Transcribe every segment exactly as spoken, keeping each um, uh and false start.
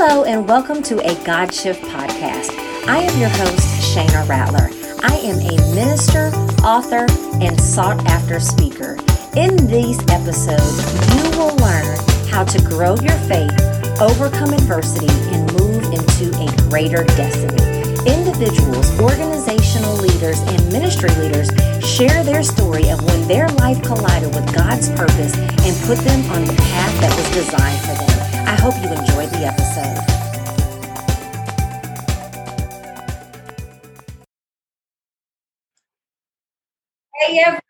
Hello and welcome to A God Shift podcast. I am your host, Shayna Rattler. I am a minister, author, and sought-after speaker. In these episodes, you will learn how to grow your faith, overcome adversity, and move into a greater destiny. Individuals, organizational leaders, and ministry leaders share their story of when their life collided with God's purpose and put them on the path that was designed for them. I hope you enjoyed the episode. Hey everybody,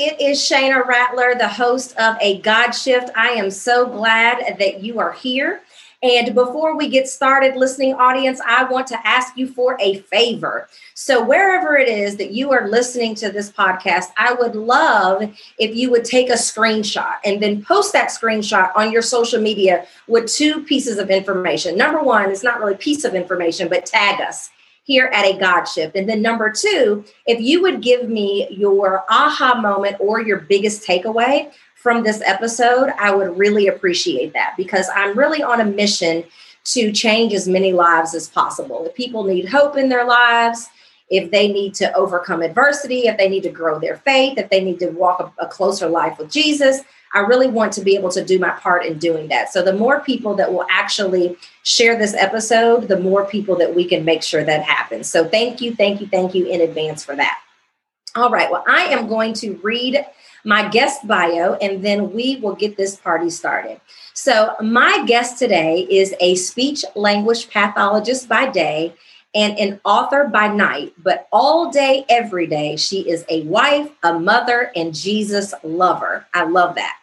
it is Shayna Rattler, the host of A God Shift. I am so glad that you are here. And before we get started, listening audience, I want to ask you for a favor. So wherever it is that you are listening to this podcast, I would love if you would take a screenshot and then post that screenshot on your social media with two pieces of information. Number one, it's not really a piece of information, but tag us here at A God Shift. And then number two, if you would give me your aha moment or your biggest takeaway from this episode, I would really appreciate that, because I'm really on a mission to change as many lives as possible. If people need hope in their lives, if they need to overcome adversity, if they need to grow their faith, if they need to walk a closer life with Jesus, I really want to be able to do my part in doing that. So the more people that will actually share this episode, the more people that we can make sure that happens. So thank you, thank you, thank you in advance for that. All right, well, I am going to read my guest bio, and then we will get this party started. So my guest today is a speech language pathologist by day and an author by night, but all day, every day, she is a wife, a mother, and Jesus lover. I love that.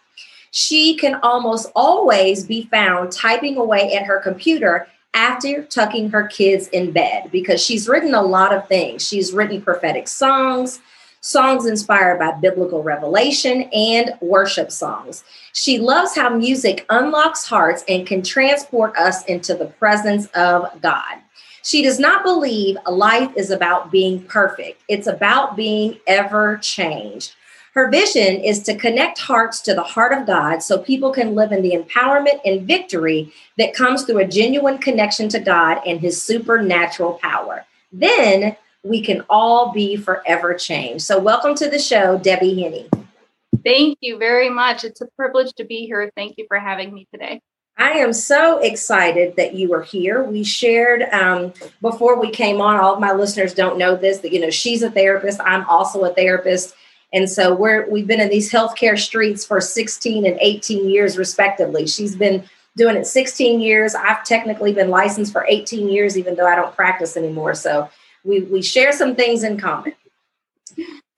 She can almost always be found typing away at her computer after tucking her kids in bed, because she's written a lot of things. She's written prophetic songs, songs inspired by biblical revelation, and worship songs. She loves how music unlocks hearts and can transport us into the presence of God. She does not believe life is about being perfect. It's about being ever changed. Her vision is to connect hearts to the heart of God so people can live in the empowerment and victory that comes through a genuine connection to God and his supernatural power. Then we can all be forever changed. So welcome to the show, Debbie Henney. Thank you very much. It's a privilege to be here. Thank you for having me today. I am so excited that you are here. We shared um, before we came on, all of my listeners don't know this, that, you know, she's a therapist. I'm also a therapist. And so we're, we've been in these healthcare streets for sixteen and eighteen years, respectively. She's been doing it sixteen years. I've technically been licensed for eighteen years, even though I don't practice anymore. So We we share some things in common.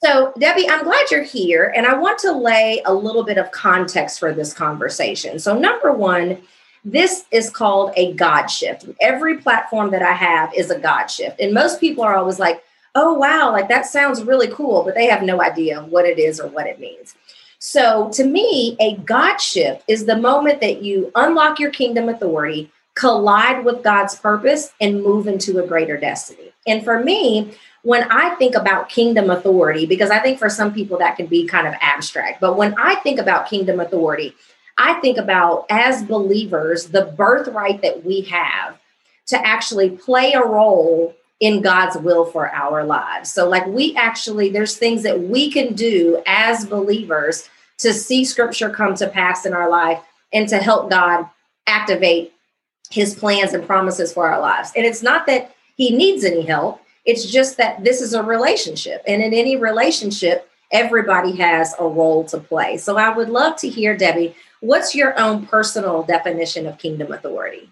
So, Debbie, I'm glad you're here. And I want to lay a little bit of context for this conversation. So, number one, this is called a God shift. Every platform that I have is a God shift. And most people are always like, oh, wow, like that sounds really cool, but they have no idea what it is or what it means. So, to me, a God shift is the moment that you unlock your kingdom authority, collide with God's purpose, and move into a greater destiny. And for me, when I think about kingdom authority, because I think for some people that can be kind of abstract, but when I think about kingdom authority, I think about, as believers, the birthright that we have to actually play a role in God's will for our lives. So like we actually, there's things that we can do as believers to see scripture come to pass in our life and to help God activate his plans and promises for our lives. And it's not that he needs any help. It's just that this is a relationship. And in any relationship, everybody has a role to play. So I would love to hear, Debbie, what's your own personal definition of kingdom authority?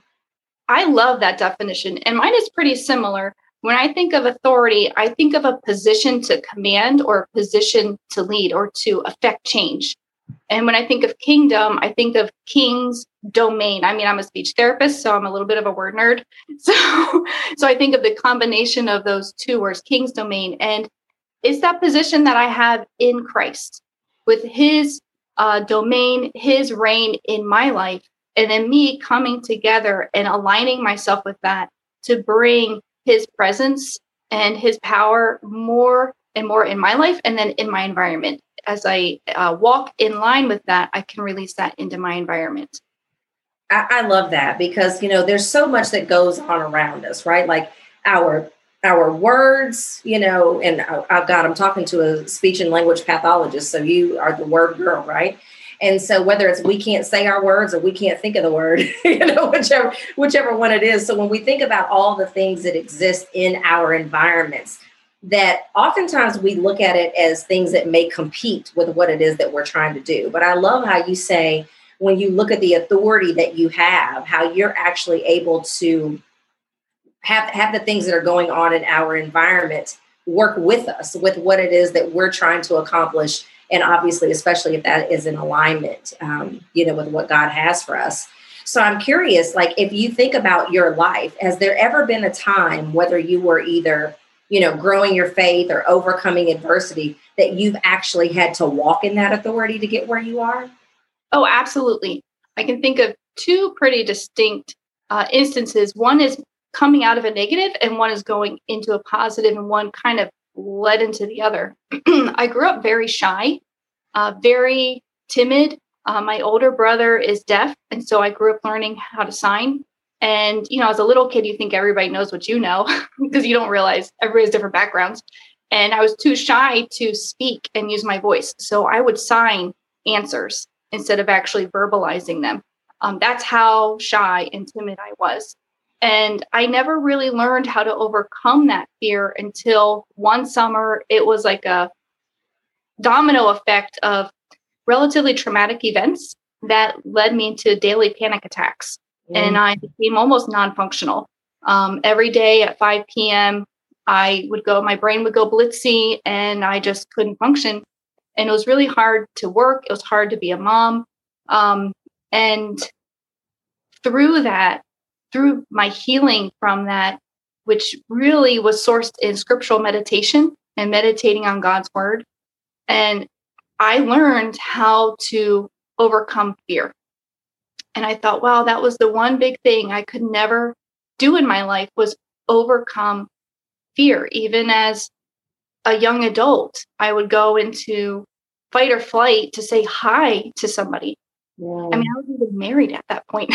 I love that definition. And mine is pretty similar. When I think of authority, I think of a position to command or a position to lead or to affect change. And when I think of kingdom, I think of king's domain. I mean, I'm a speech therapist, so I'm a little bit of a word nerd. So, so I think of the combination of those two words, king's domain. And it's that position that I have in Christ with his uh, domain, his reign in my life, and then me coming together and aligning myself with that to bring his presence and his power more and more in my life and then in my environment. As I uh, walk in line with that, I can release that into my environment. I, I love that because, you know, there's so much that goes on around us, right? Like our our words, you know, and I've got, I'm talking to a speech and language pathologist. So you are the word girl, right? And so whether it's, we can't say our words or we can't think of the word, you know, whichever, whichever one it is. So when we think about all the things that exist in our environments, that oftentimes we look at it as things that may compete with what it is that we're trying to do. But I love how you say, when you look at the authority that you have, how you're actually able to have, have the things that are going on in our environment work with us, with what it is that we're trying to accomplish. And obviously, especially if that is in alignment, um, you know, with what God has for us. So I'm curious, like, if you think about your life, has there ever been a time, whether you were either, you know, growing your faith or overcoming adversity, that you've actually had to walk in that authority to get where you are? Oh, absolutely. I can think of two pretty distinct uh, instances. One is coming out of a negative and one is going into a positive, and one kind of led into the other. I grew up very shy, uh, very timid. Uh, my older brother is deaf. And so I grew up learning how to sign. And, you know, as a little kid, you think everybody knows what you know because you don't realize everybody's different backgrounds. And I was too shy to speak and use my voice. So I would sign answers instead of actually verbalizing them. Um, that's how shy and timid I was. And I never really learned how to overcome that fear until one summer. It was like a domino effect of relatively traumatic events that led me into daily panic attacks. Mm. And I became almost non-functional. Um, every day at five p.m., I would go, my brain would go blitzy and I just couldn't function. And it was really hard to work. It was hard to be a mom. Um, and through that, through my healing from that, which really was sourced in scriptural meditation and meditating on God's word. And I learned how to overcome fear. And I thought, wow, that was the one big thing I could never do in my life, was overcome fear. Even as a young adult, I would go into fight or flight to say hi to somebody. Wow. I mean, I was even married at that point.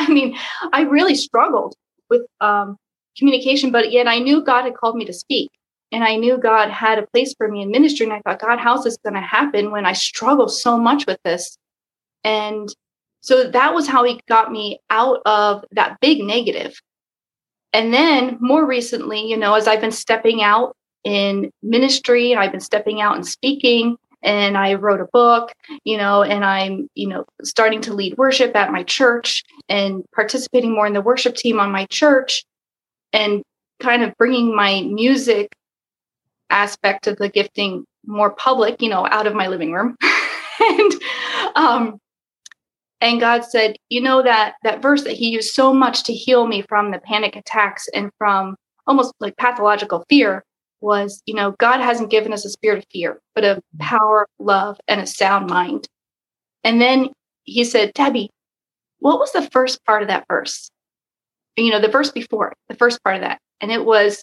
I mean, I really struggled with um, communication, but yet I knew God had called me to speak, and I knew God had a place for me in ministry. And I thought, God, how's this going to happen when I struggle so much with this? And so that was how he got me out of that big negative. And then more recently, you know, as I've been stepping out in ministry, I've been stepping out and speaking, and I wrote a book, you know, and I'm, you know, starting to lead worship at my church and participating more in the worship team on my church, and kind of bringing my music aspect of the gifting more public, you know, out of my living room. and um, and God said, you know, that that verse that he used so much to heal me from the panic attacks and from almost like pathological fear was, you know, God hasn't given us a spirit of fear, but of power, love, and a sound mind. And then he said, Debbie, what was the first part of that verse? You know, the verse before, the first part of that. And it was,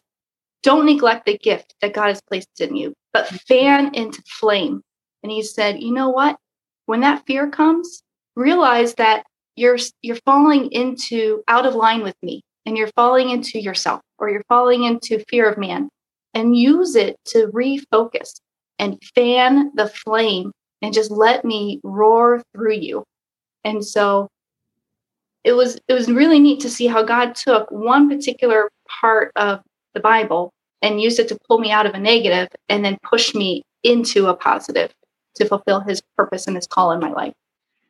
don't neglect the gift that God has placed in you, but fan into flame. And he said, you know what? When that fear comes, realize that you're you're falling into out of line with me, and you're falling into yourself, or you're falling into fear of man. And use it to refocus and fan the flame and just let me roar through you. And so it was it was really neat to see how God took one particular part of the Bible and used it to pull me out of a negative and then push me into a positive to fulfill his purpose and his call in my life.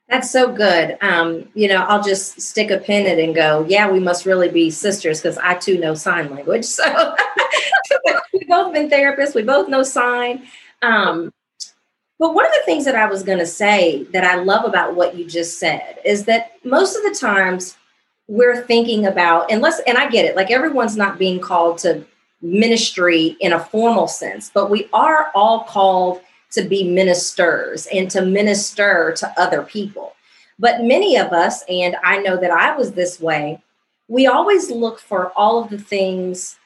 That's so good. Um, you know, I'll just stick a pin in it and go, yeah, we must really be sisters, because I too know sign language. So we've both been therapists. We both know sign. Um, but one of the things that I was going to say that I love about what you just said is that most of the times we're thinking about, unless, and I get it, like everyone's not being called to ministry in a formal sense, but we are all called to be ministers and to minister to other people. But many of us, and I know that I was this way, we always look for all of the things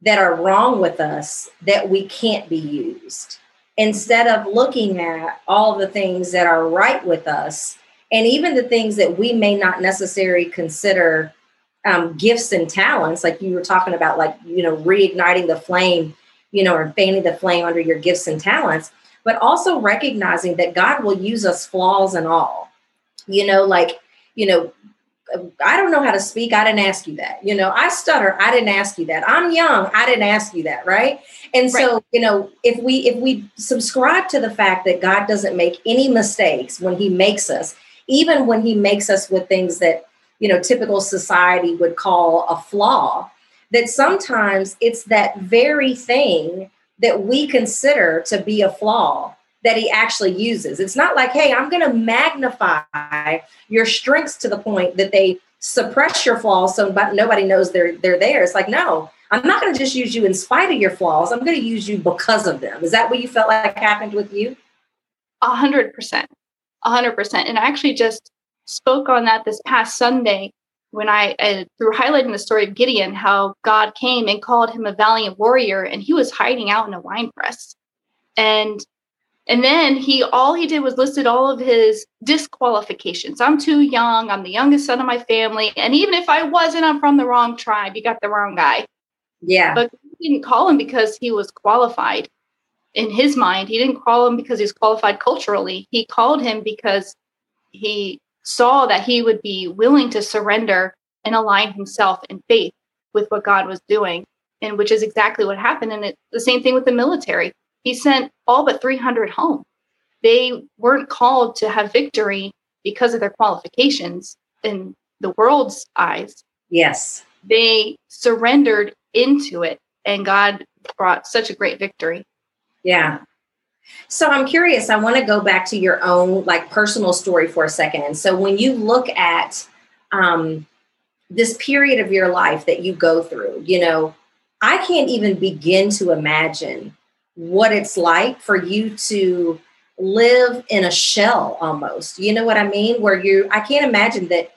that are wrong with us that we can't be used, instead of looking at all the things that are right with us And even the things that we may not necessarily consider um, gifts and talents, like you were talking about, like, you know, reigniting the flame, you know, or fanning the flame under your gifts and talents, but also recognizing that God will use us flaws and all, you know, like, you know, I don't know how to speak. I didn't ask you that. You know, I stutter. I didn't ask you that. I'm young. I didn't ask you that. Right. And so, right. you know, if we, if we subscribe to the fact that God doesn't make any mistakes when he makes us, even when he makes us with things that, you know, typical society would call a flaw, that sometimes it's that very thing that we consider to be a flaw that he actually uses. It's not like, hey, I'm going to magnify your strengths to the point that they suppress your flaws so nobody knows they're they're there. It's like, no, I'm not going to just use you in spite of your flaws. I'm going to use you because of them. Is that what you felt like happened with you? A hundred percent, a hundred percent. And I actually just spoke on that this past Sunday when I, uh, through highlighting the story of Gideon, how God came and called him a valiant warrior, and he was hiding out in a wine press. And And then he, all he did was listed all of his disqualifications. I'm too young. I'm the youngest son of my family. And even if I wasn't, I'm from the wrong tribe. You got the wrong guy. Yeah. But he didn't call him because he was qualified in his mind. He didn't call him because he's qualified culturally. He called him because he saw that he would be willing to surrender and align himself in faith with what God was doing, and which is exactly what happened. And it's the same thing with the military. He sent all but three hundred home. They weren't called to have victory because of their qualifications in the world's eyes. Yes. They surrendered into it, and God brought such a great victory. Yeah. So I'm curious, I want to go back to your own like personal story for a second. So when you look at um, this period of your life that you go through, you know, I can't even begin to imagine what it's like for you to live in a shell almost, you know what I mean? Where you, I can't imagine that,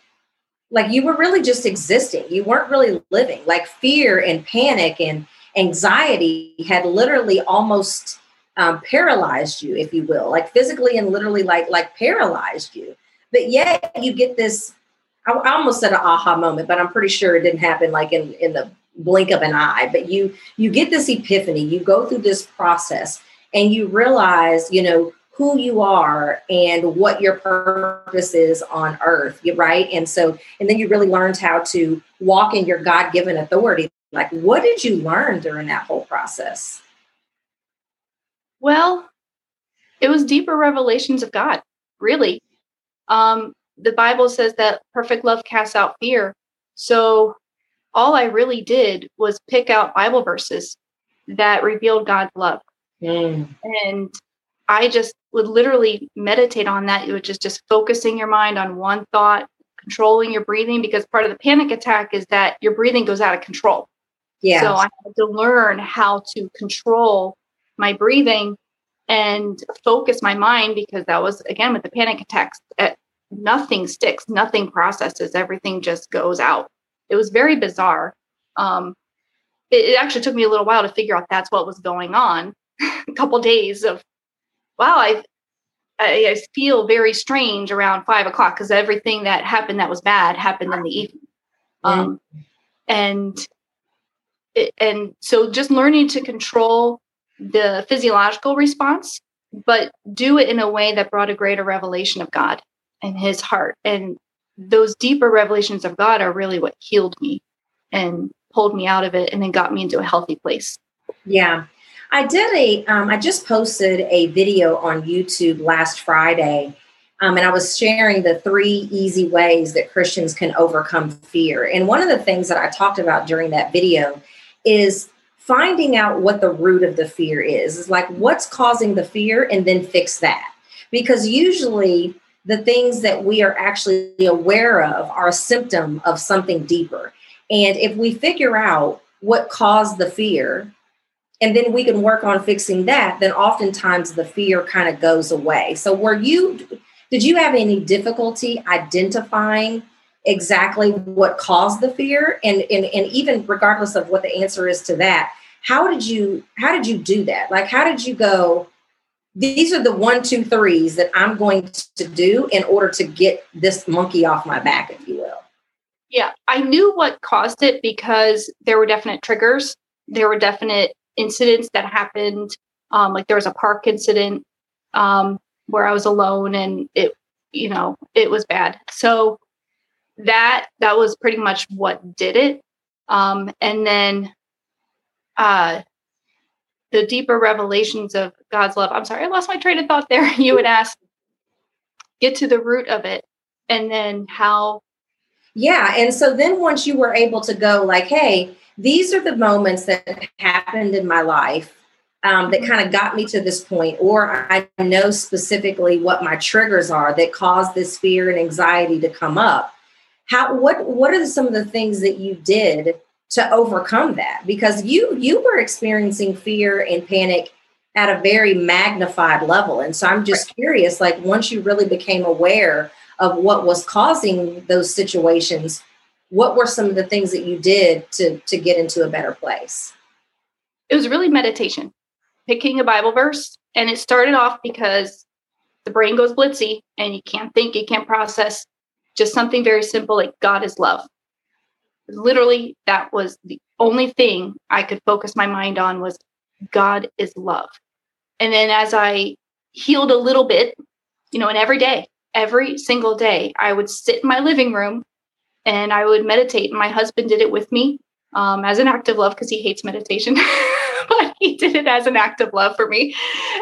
like you were really just existing. You weren't really living. Like fear and panic and anxiety had literally almost um, paralyzed you, if you will, like physically and literally like, like paralyzed you. But yet you get this, I, I almost said an aha moment, but I'm pretty sure it didn't happen like in, in the blink of an eye, but you, you get this epiphany, you go through this process and you realize, you know, who you are and what your purpose is on earth. Right. And so, and then you really learned how to walk in your God-given authority. Like, what did you learn during that whole process? Well, it was deeper revelations of God, really. Um, the Bible says that perfect love casts out fear. So all I really did was pick out Bible verses that revealed God's love. Mm. And I just would literally meditate on that. It was just, just focusing your mind on one thought, controlling your breathing, because part of the panic attack is that your breathing goes out of control. Yeah. So I had to learn how to control my breathing and focus my mind, because that was, again, with the panic attacks, nothing sticks, nothing processes, everything just goes out. It was very bizarre. Um, it, it actually took me a little while to figure out that's what was going on. A couple days of, wow, I, I I feel very strange around five o'clock because everything that happened that was bad happened in the evening. Um, and it, and so just learning to control the physiological response, but do it in a way that brought a greater revelation of God and his heart. And those deeper revelations of God are really what healed me and pulled me out of it and then got me into a healthy place. Yeah. I did a, um, I just posted a video on YouTube last Friday, um, and I was sharing the three easy ways that Christians can overcome fear. And one of the things that I talked about during that video is finding out what the root of the fear is. It's like, what's causing the fear, and then fix that. Because usually the things that we are actually aware of are a symptom of something deeper. And if we figure out what caused the fear, and then we can work on fixing that, then oftentimes the fear kind of goes away. So were you, did you have any difficulty identifying exactly what caused the fear? And, and, and even regardless of what the answer is to that, how did you, how did you do that? Like, how did you go, these are the one, two, threes that I'm going to do in order to get this monkey off my back, if you will. Yeah. I knew what caused it because there were definite triggers. There were definite incidents that happened. Um, like there was a park incident um, where I was alone and it, you know, it was bad. So that, that was pretty much what did it. Um, and then uh, the deeper revelations of God's love. I'm sorry, I lost my train of thought there. You would ask, get to the root of it. And then how. Yeah. And so then once you were able to go like, hey, these are the moments that happened in my life um, that kind of got me to this point, or I know specifically what my triggers are that caused this fear and anxiety to come up. How, what, what are some of the things that you did to overcome that? Because you, you were experiencing fear and panic at a very magnified level. And so I'm just curious, like once you really became aware of what was causing those situations, what were some of the things that you did to, to get into a better place? It was really meditation, picking a Bible verse. And it started off because the brain goes blitzy and you can't think, you can't process. Just something very simple, like God is love. Literally, that was the only thing I could focus my mind on was God is love. And then as I healed a little bit, you know, and every day, every single day, I would sit in my living room and I would meditate. And my husband did it with me um, as an act of love because he hates meditation. But he did it as an act of love for me.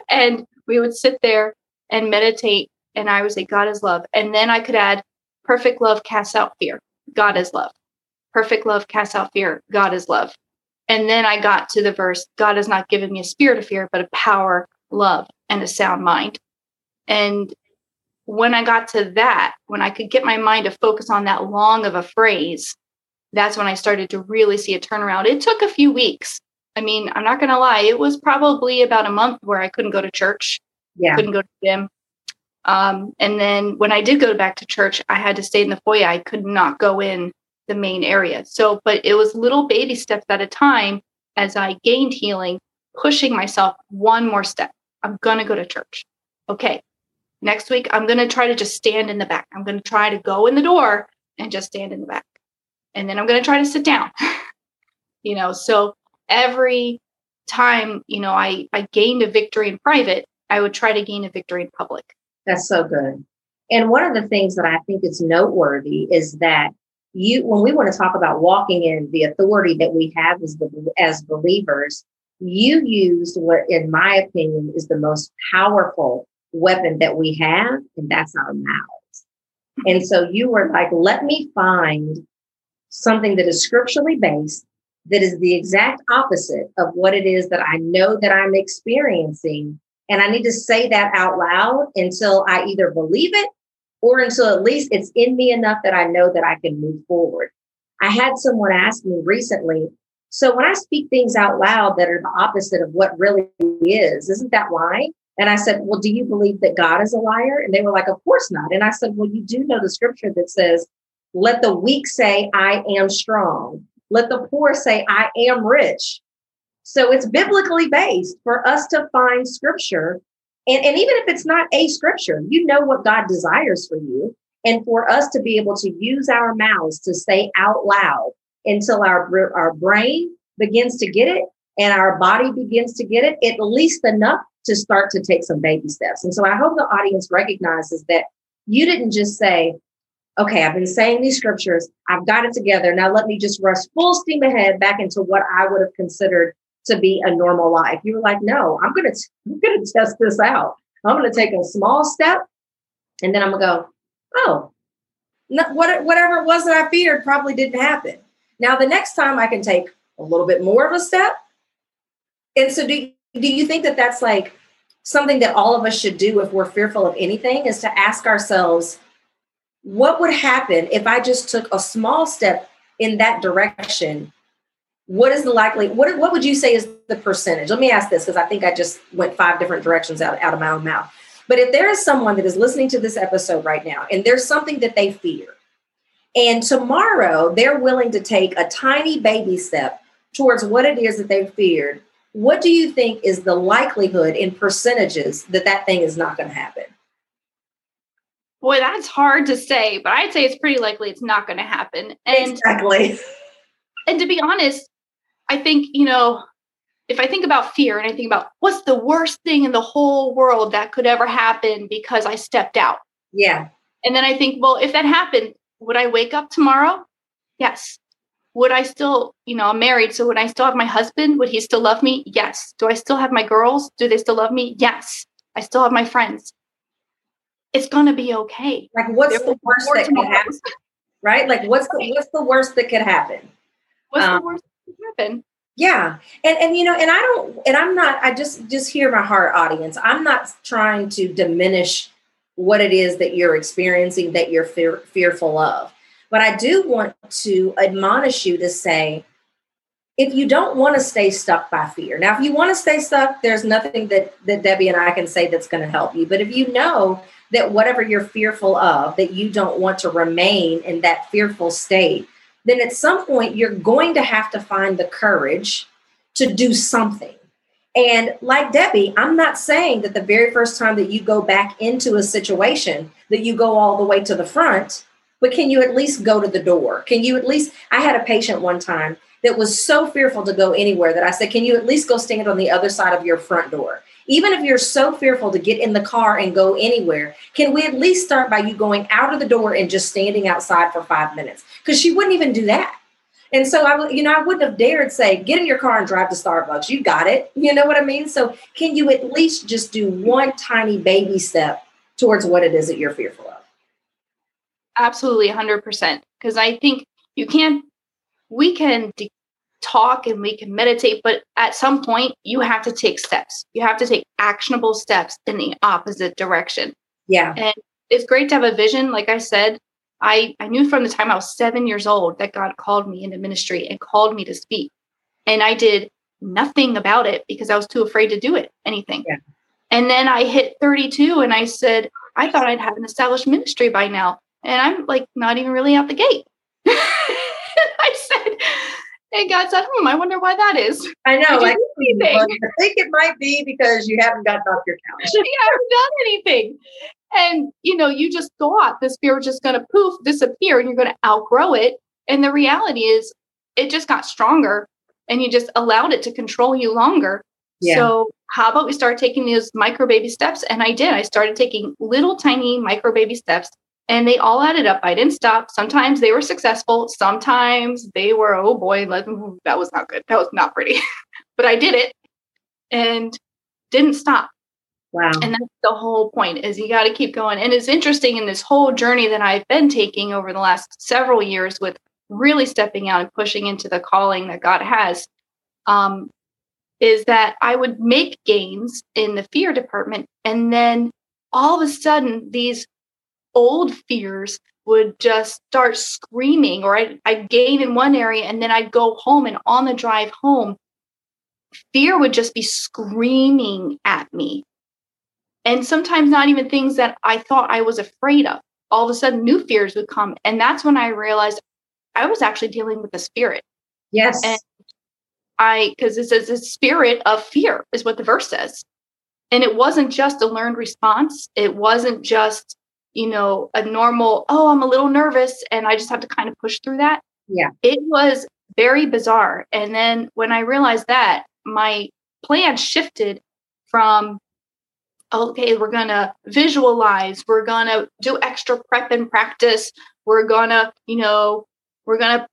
And we would sit there and meditate. And I would say, God is love. And then I could add, perfect love casts out fear. God is love. Perfect love casts out fear. God is love. And then I got to the verse, God has not given me a spirit of fear, but a power, love, and a sound mind. And when I got to that, when I could get my mind to focus on that long of a phrase, that's when I started to really see a turnaround. It took a few weeks. I mean, I'm not going to lie. It was probably about a month where I couldn't go to church. Yeah. Couldn't go to the gym. Um, and then when I did go back to church, I had to stay in the foyer. I could not go in the main area. So, but it was little baby steps at a time as I gained healing, pushing myself one more step. I'm going to go to church. Okay. Next week, I'm going to try to just stand in the back. I'm going to try to go in the door and just stand in the back. And then I'm going to try to sit down, you know? So every time, you know, I, I gained a victory in private, I would try to gain a victory in public. That's so good. And one of the things that I think is noteworthy is that you, when we want to talk about walking in the authority that we have as, the, as believers, you used what, in my opinion, is the most powerful weapon that we have, and that's our mouths. And so you were like, let me find something that is scripturally based, that is the exact opposite of what it is that I know that I'm experiencing. And I need to say that out loud until I either believe it or until at least it's in me enough that I know that I can move forward. I had someone ask me recently, so when I speak things out loud that are the opposite of what really is, isn't that lying? And I said, well, do you believe that God is a liar? And they were like, of course not. And I said, well, you do know the scripture that says, let the weak say, I am strong. Let the poor say, I am rich. So it's biblically based for us to find scripture. And, and even if it's not a scripture, you know what God desires for you. And for us to be able to use our mouths to say out loud until our, our brain begins to get it and our body begins to get it, at least enough to start to take some baby steps. And so I hope the audience recognizes that you didn't just say, okay, I've been saying these scriptures, I've got it together. Now let me just rush full steam ahead back into what I would have considered to be a normal life. You were like, no, I'm going to, I'm going to test this out. I'm going to take a small step and then I'm going to go, oh, no, what, whatever it was that I feared probably didn't happen. Now, the next time I can take a little bit more of a step. And so do, do you think that that's like something that all of us should do if we're fearful of anything, is to ask ourselves, what would happen if I just took a small step in that direction? What is the likely, what, what would you say is the percentage? Let me ask this, because I think I just went five different directions out, out of my own mouth. But if there is someone that is listening to this episode right now, and there's something that they fear, and tomorrow they're willing to take a tiny baby step towards what it is that they feared, what do you think is the likelihood in percentages that that thing is not going to happen? Boy, that's hard to say, but I'd say it's pretty likely it's not going to happen. And, exactly. And to be honest, I think, you know, if I think about fear and I think about what's the worst thing in the whole world that could ever happen because I stepped out. Yeah. And then I think, well, if that happened, would I wake up tomorrow? Yes. Would I still, you know, I'm married. So would I still have my husband? Would he still love me? Yes. Do I still have my girls? Do they still love me? Yes. I still have my friends. It's going to be okay. Like what's There's the worst that tomorrow. could happen? Right? Like what's the, what's the worst that could happen? What's um, the worst that could happen? Yeah. And, and, you know, and I don't, and I'm not, I just, just hear my heart, audience. I'm not trying to diminish what it is that you're experiencing, that you're fear, fearful of. But I do want to admonish you to say, if you don't want to stay stuck by fear. Now, if you want to stay stuck, there's nothing that, that Debbie and I can say that's going to help you. But if you know that whatever you're fearful of, that you don't want to remain in that fearful state, then at some point you're going to have to find the courage to do something. And like Debbie, I'm not saying that the very first time that you go back into a situation that you go all the way to the front, but can you at least go to the door? Can you at least, I had a patient one time that was so fearful to go anywhere that I said, can you at least go stand on the other side of your front door? Even if you're so fearful to get in the car and go anywhere, can we at least start by you going out of the door and just standing outside for five minutes? Because she wouldn't even do that. And so, I, you know, I wouldn't have dared say, get in your car and drive to Starbucks. You got it. You know what I mean? So can you at least just do one tiny baby step towards what it is that you're fearful of? Absolutely, one hundred percent. Because I think you can't, we can de- talk and we can meditate, but at some point you have to take steps. You have to take actionable steps in the opposite direction. Yeah. And it's great to have a vision. Like I said, I, I knew from the time I was seven years old that God called me into ministry and called me to speak. And I did nothing about it because I was too afraid to do it, anything. Yeah. And then I hit thirty-two and I said, I thought I'd have an established ministry by now. And I'm like, not even really out the gate. I said, and God said, hmm, I wonder why that is. I know. I, I think it might be because you haven't gotten off your couch. You haven't done anything. And, you know, you just thought this fear was just going to poof, disappear, and you're going to outgrow it. And the reality is it just got stronger and you just allowed it to control you longer. Yeah. So how about we start taking those micro baby steps? And I did. I started taking little tiny micro baby steps and they all added up. I didn't stop. Sometimes they were successful. Sometimes they were, oh boy, that was not good. That was not pretty, but I did it and didn't stop. Wow. And that's the whole point is you got to keep going. And it's interesting in this whole journey that I've been taking over the last several years with really stepping out and pushing into the calling that God has, um, is that I would make gains in the fear department. And then all of a sudden, these old fears would just start screaming, or I'd, I'd gain in one area and then I'd go home, and on the drive home, fear would just be screaming at me. And sometimes not even things that I thought I was afraid of. All of a sudden, new fears would come. And that's when I realized I was actually dealing with the spirit. Yes. And I, because it says the spirit of fear is what the verse says. And it wasn't just a learned response. It wasn't just, you know, a normal, oh, I'm a little nervous and I just have to kind of push through that. Yeah. It was very bizarre. And then when I realized that, my plan shifted from, okay, we're going to visualize, we're going to do extra prep and practice, we're going to, you know, we're going to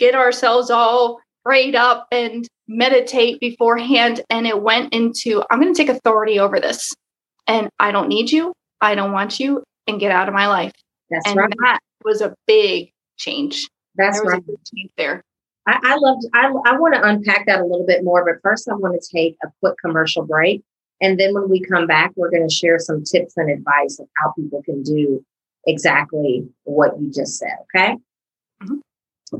get ourselves all prayed up and meditate beforehand. And it went into, I'm going to take authority over this. And I don't need you. I don't want you. And get out of my life. That's and right. That was a big change. That's there right. A big change there. I, I love, I, I want to unpack that a little bit more, but first I want to take a quick commercial break. And then when we come back, we're going to share some tips and advice of how people can do exactly what you just said, okay? Mm-hmm.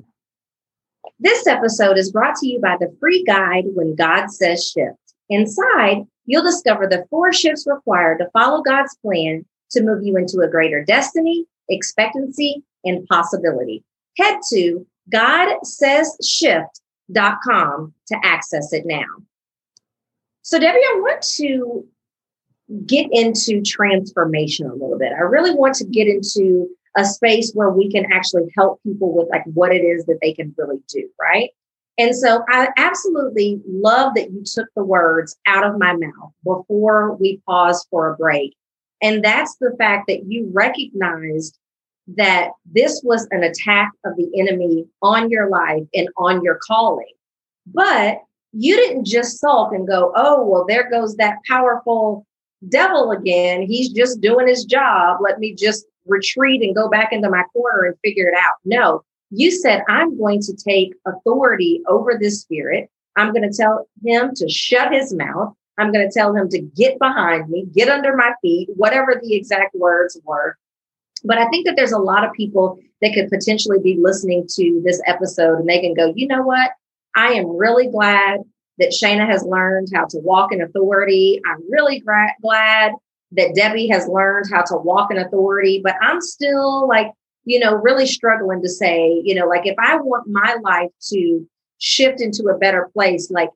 This episode is brought to you by the free guide, When God Says Shift. Inside, you'll discover the four shifts required to follow God's plan to move you into a greater destiny, expectancy, and possibility. Head to god says shift dot com to access it now. So Debbie, I want to get into transformation a little bit. I really want to get into a space where we can actually help people with like what it is that they can really do, right? And so I absolutely love that you took the words out of my mouth before we paused for a break. And that's the fact that you recognized that this was an attack of the enemy on your life and on your calling. But you didn't just sulk and go, oh, well, there goes that powerful devil again. He's just doing his job. Let me just retreat and go back into my corner and figure it out. No, you said, I'm going to take authority over this spirit. I'm going to tell him to shut his mouth. I'm going to tell him to get behind me, get under my feet, whatever the exact words were. But I think that there's a lot of people that could potentially be listening to this episode and they can go, you know what? I am really glad that Shayna has learned how to walk in authority. I'm really gra- glad that Debbie has learned how to walk in authority, but I'm still like, you know, really struggling to say, you know, like if I want my life to shift into a better place, like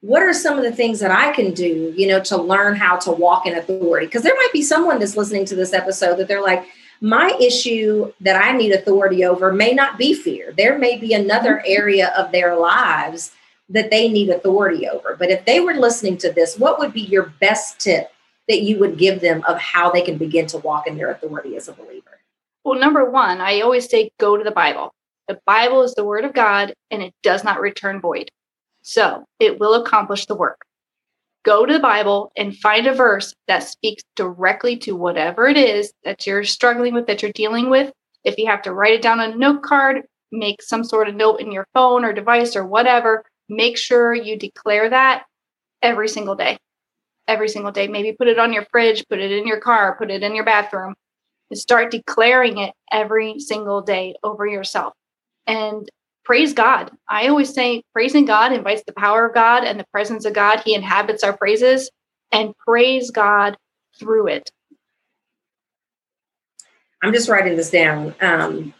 what are some of the things that I can do, you know, to learn how to walk in authority? Because there might be someone that's listening to this episode that they're like, my issue that I need authority over may not be fear. There may be another area of their lives that they need authority over. But if they were listening to this, what would be your best tip that you would give them of how they can begin to walk in their authority as a believer? Well, number one, I always say, go to the Bible. The Bible is the word of God and it does not return void. So it will accomplish the work. Go to the Bible and find a verse that speaks directly to whatever it is that you're struggling with, that you're dealing with. If you have to write it down on a note card, make some sort of note in your phone or device or whatever, make sure you declare that every single day. Every single day. Maybe put it on your fridge, put it in your car, put it in your bathroom, and start declaring it every single day over yourself. And praise God. I always say praising God invites the power of God and the presence of God. He inhabits our praises, and praise God through it. I'm just writing this down. Um,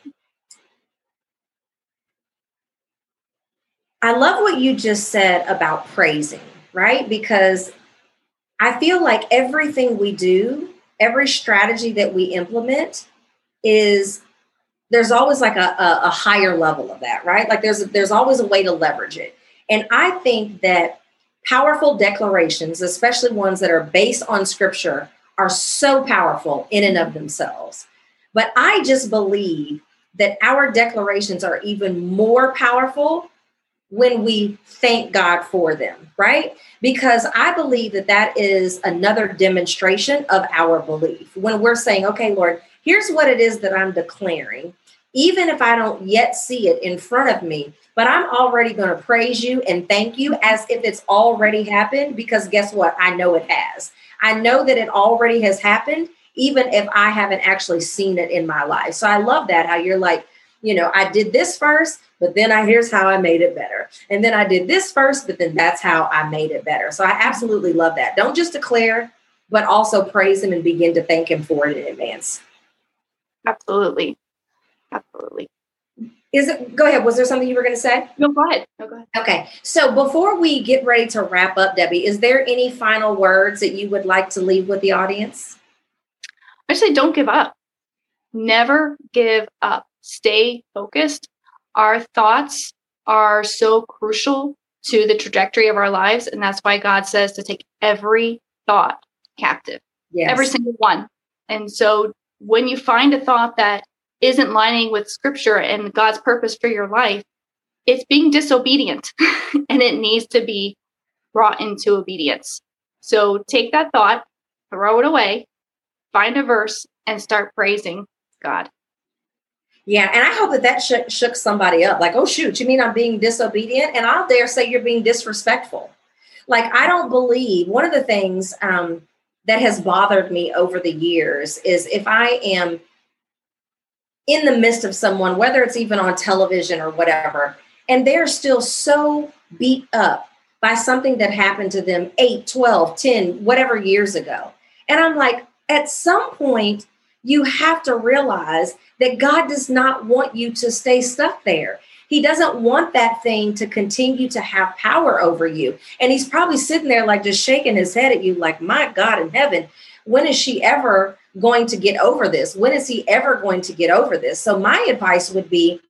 I love what you just said about praising, right? Because I feel like everything we do, every strategy that we implement is there's always like a, a, a higher level of that, right? Like there's, a, there's always a way to leverage it. And I think that powerful declarations, especially ones that are based on scripture, are so powerful in and of themselves. But I just believe that our declarations are even more powerful when we thank God for them, right? Because I believe that that is another demonstration of our belief. When we're saying, okay, Lord, here's what it is that I'm declaring, even if I don't yet see it in front of me, but I'm already going to praise you and thank you as if it's already happened, because guess what? I know it has. I know that it already has happened, even if I haven't actually seen it in my life. So I love that, how you're like, you know, I did this first, but then I here's how I made it better. And then I did this first, but then that's how I made it better. So I absolutely love that. Don't just declare, but also praise him and begin to thank him for it in advance. Absolutely. Absolutely. Is it, go ahead. Was there something you were going to say? No, go ahead. No, go ahead. Okay. So before we get ready to wrap up, Debbie, is there any final words that you would like to leave with the audience? I say, don't give up. Never give up. Stay focused. Our thoughts are so crucial to the trajectory of our lives. And that's why God says to take every thought captive, yes. Every single one. And so when you find a thought that isn't lining with scripture and God's purpose for your life, it's being disobedient and it needs to be brought into obedience. So take that thought, throw it away, find a verse and start praising God. Yeah. And I hope that that shook, shook somebody up like, oh, shoot, you mean I'm being disobedient? And I'll dare say you're being disrespectful. Like, I don't believe one of the things um, that has bothered me over the years is if I am in the midst of someone, whether it's even on television or whatever, and they're still so beat up by something that happened to them eight, twelve, ten, whatever years ago. And I'm like, at some point, you have to realize that God does not want you to stay stuck there. He doesn't want that thing to continue to have power over you. And he's probably sitting there like just shaking his head at you like, my God in heaven, when is she ever going to get over this? When is he ever going to get over this? So my advice would be,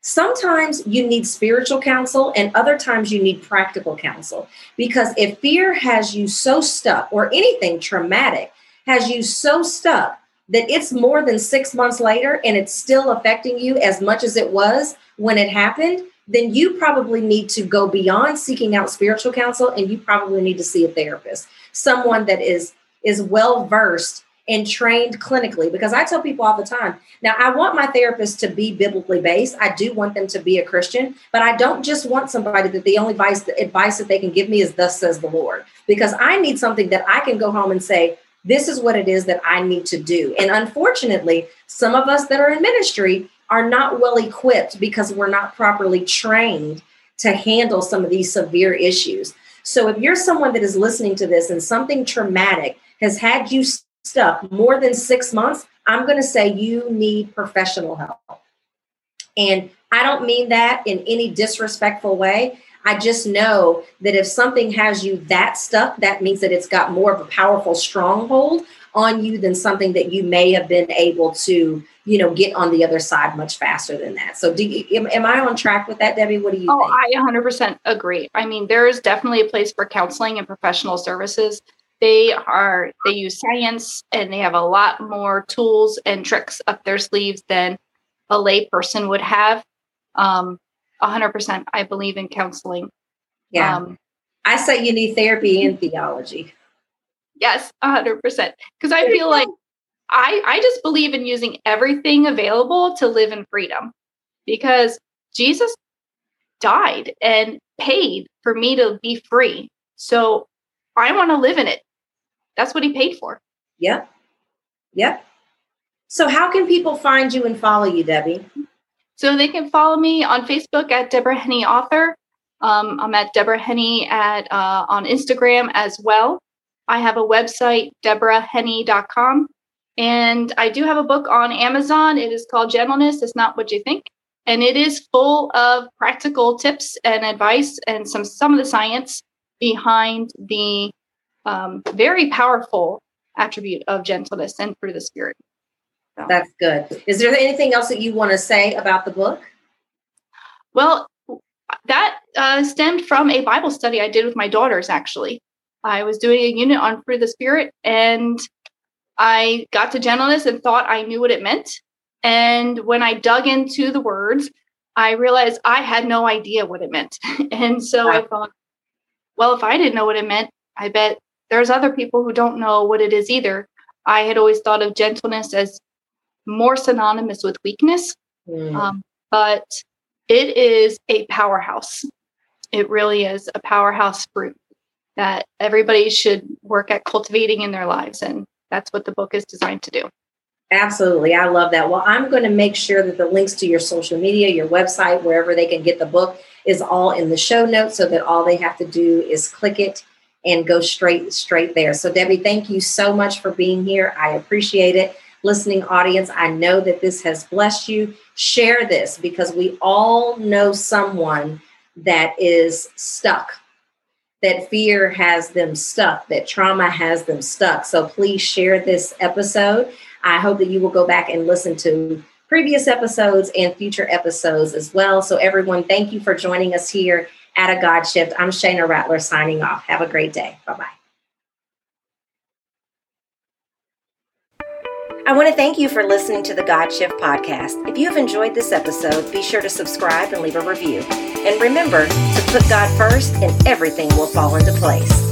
sometimes you need spiritual counsel and other times you need practical counsel, because if fear has you so stuck, or anything traumatic has you so stuck that it's more than six months later and it's still affecting you as much as it was when it happened, then you probably need to go beyond seeking out spiritual counsel, and you probably need to see a therapist, someone that is is well-versed and trained clinically. Because I tell people all the time, now I want my therapist to be biblically based. I do want them to be a Christian, but I don't just want somebody that the only advice, the advice that they can give me is thus says the Lord, because I need something that I can go home and say, this is what it is that I need to do. And unfortunately, some of us that are in ministry are not well equipped because we're not properly trained to handle some of these severe issues. So if you're someone that is listening to this and something traumatic has had you stuck more than six months, I'm going to say you need professional help. And I don't mean that in any disrespectful way. I just know that if something has you that stuck, that means that it's got more of a powerful stronghold on you than something that you may have been able to, you know, get on the other side much faster than that. So do you, am I on track with that, Debbie? What do you oh, think? I one hundred percent agree. I mean, there is definitely a place for counseling and professional services. They are, they use science and they have a lot more tools and tricks up their sleeves than a lay person would have. Um, one hundred percent. I believe in counseling. Yeah. Um, I say you need therapy and theology. Yes, one hundred percent. Because I feel like I, I just believe in using everything available to live in freedom, because Jesus died and paid for me to be free. So I want to live in it. That's what he paid for. Yep. Yep. So how can people find you and follow you, Debbie? So they can follow me on Facebook at Deborah Henney Author. Um, I'm at Deborah Henney at uh, on Instagram as well. I have a website, deborah henney dot com. And I do have a book on Amazon. It is called Gentleness. It's Not What You Think. And it is full of practical tips and advice and some, some of the science behind the um, very powerful attribute of gentleness and fruit of the Spirit. So. That's good. Is there anything else that you want to say about the book? Well, that uh, stemmed from a Bible study I did with my daughters, actually. I was doing a unit on Fruit of the Spirit, and I got to gentleness and thought I knew what it meant. And when I dug into the words, I realized I had no idea what it meant. And so right. I thought, well, if I didn't know what it meant, I bet there's other people who don't know what it is either. I had always thought of gentleness as more synonymous with weakness, mm. um, but it is a powerhouse. It really is a powerhouse fruit that everybody should work at cultivating in their lives. And that's what the book is designed to do. Absolutely. I love that. Well, I'm going to make sure that the links to your social media, your website, wherever they can get the book is all in the show notes, so that all they have to do is click it and go straight, straight there. So Debbie, thank you so much for being here. I appreciate it. Listening audience, I know that this has blessed you. Share this, because we all know someone that is stuck, that fear has them stuck, that trauma has them stuck. So please share this episode. I hope that you will go back and listen to previous episodes and future episodes as well. So everyone, thank you for joining us here at A God Shift. I'm Shayna Rattler signing off. Have a great day. Bye-bye. I want to thank you for listening to the God Shift podcast. If you have enjoyed this episode, be sure to subscribe and leave a review. And remember to put God first and everything will fall into place.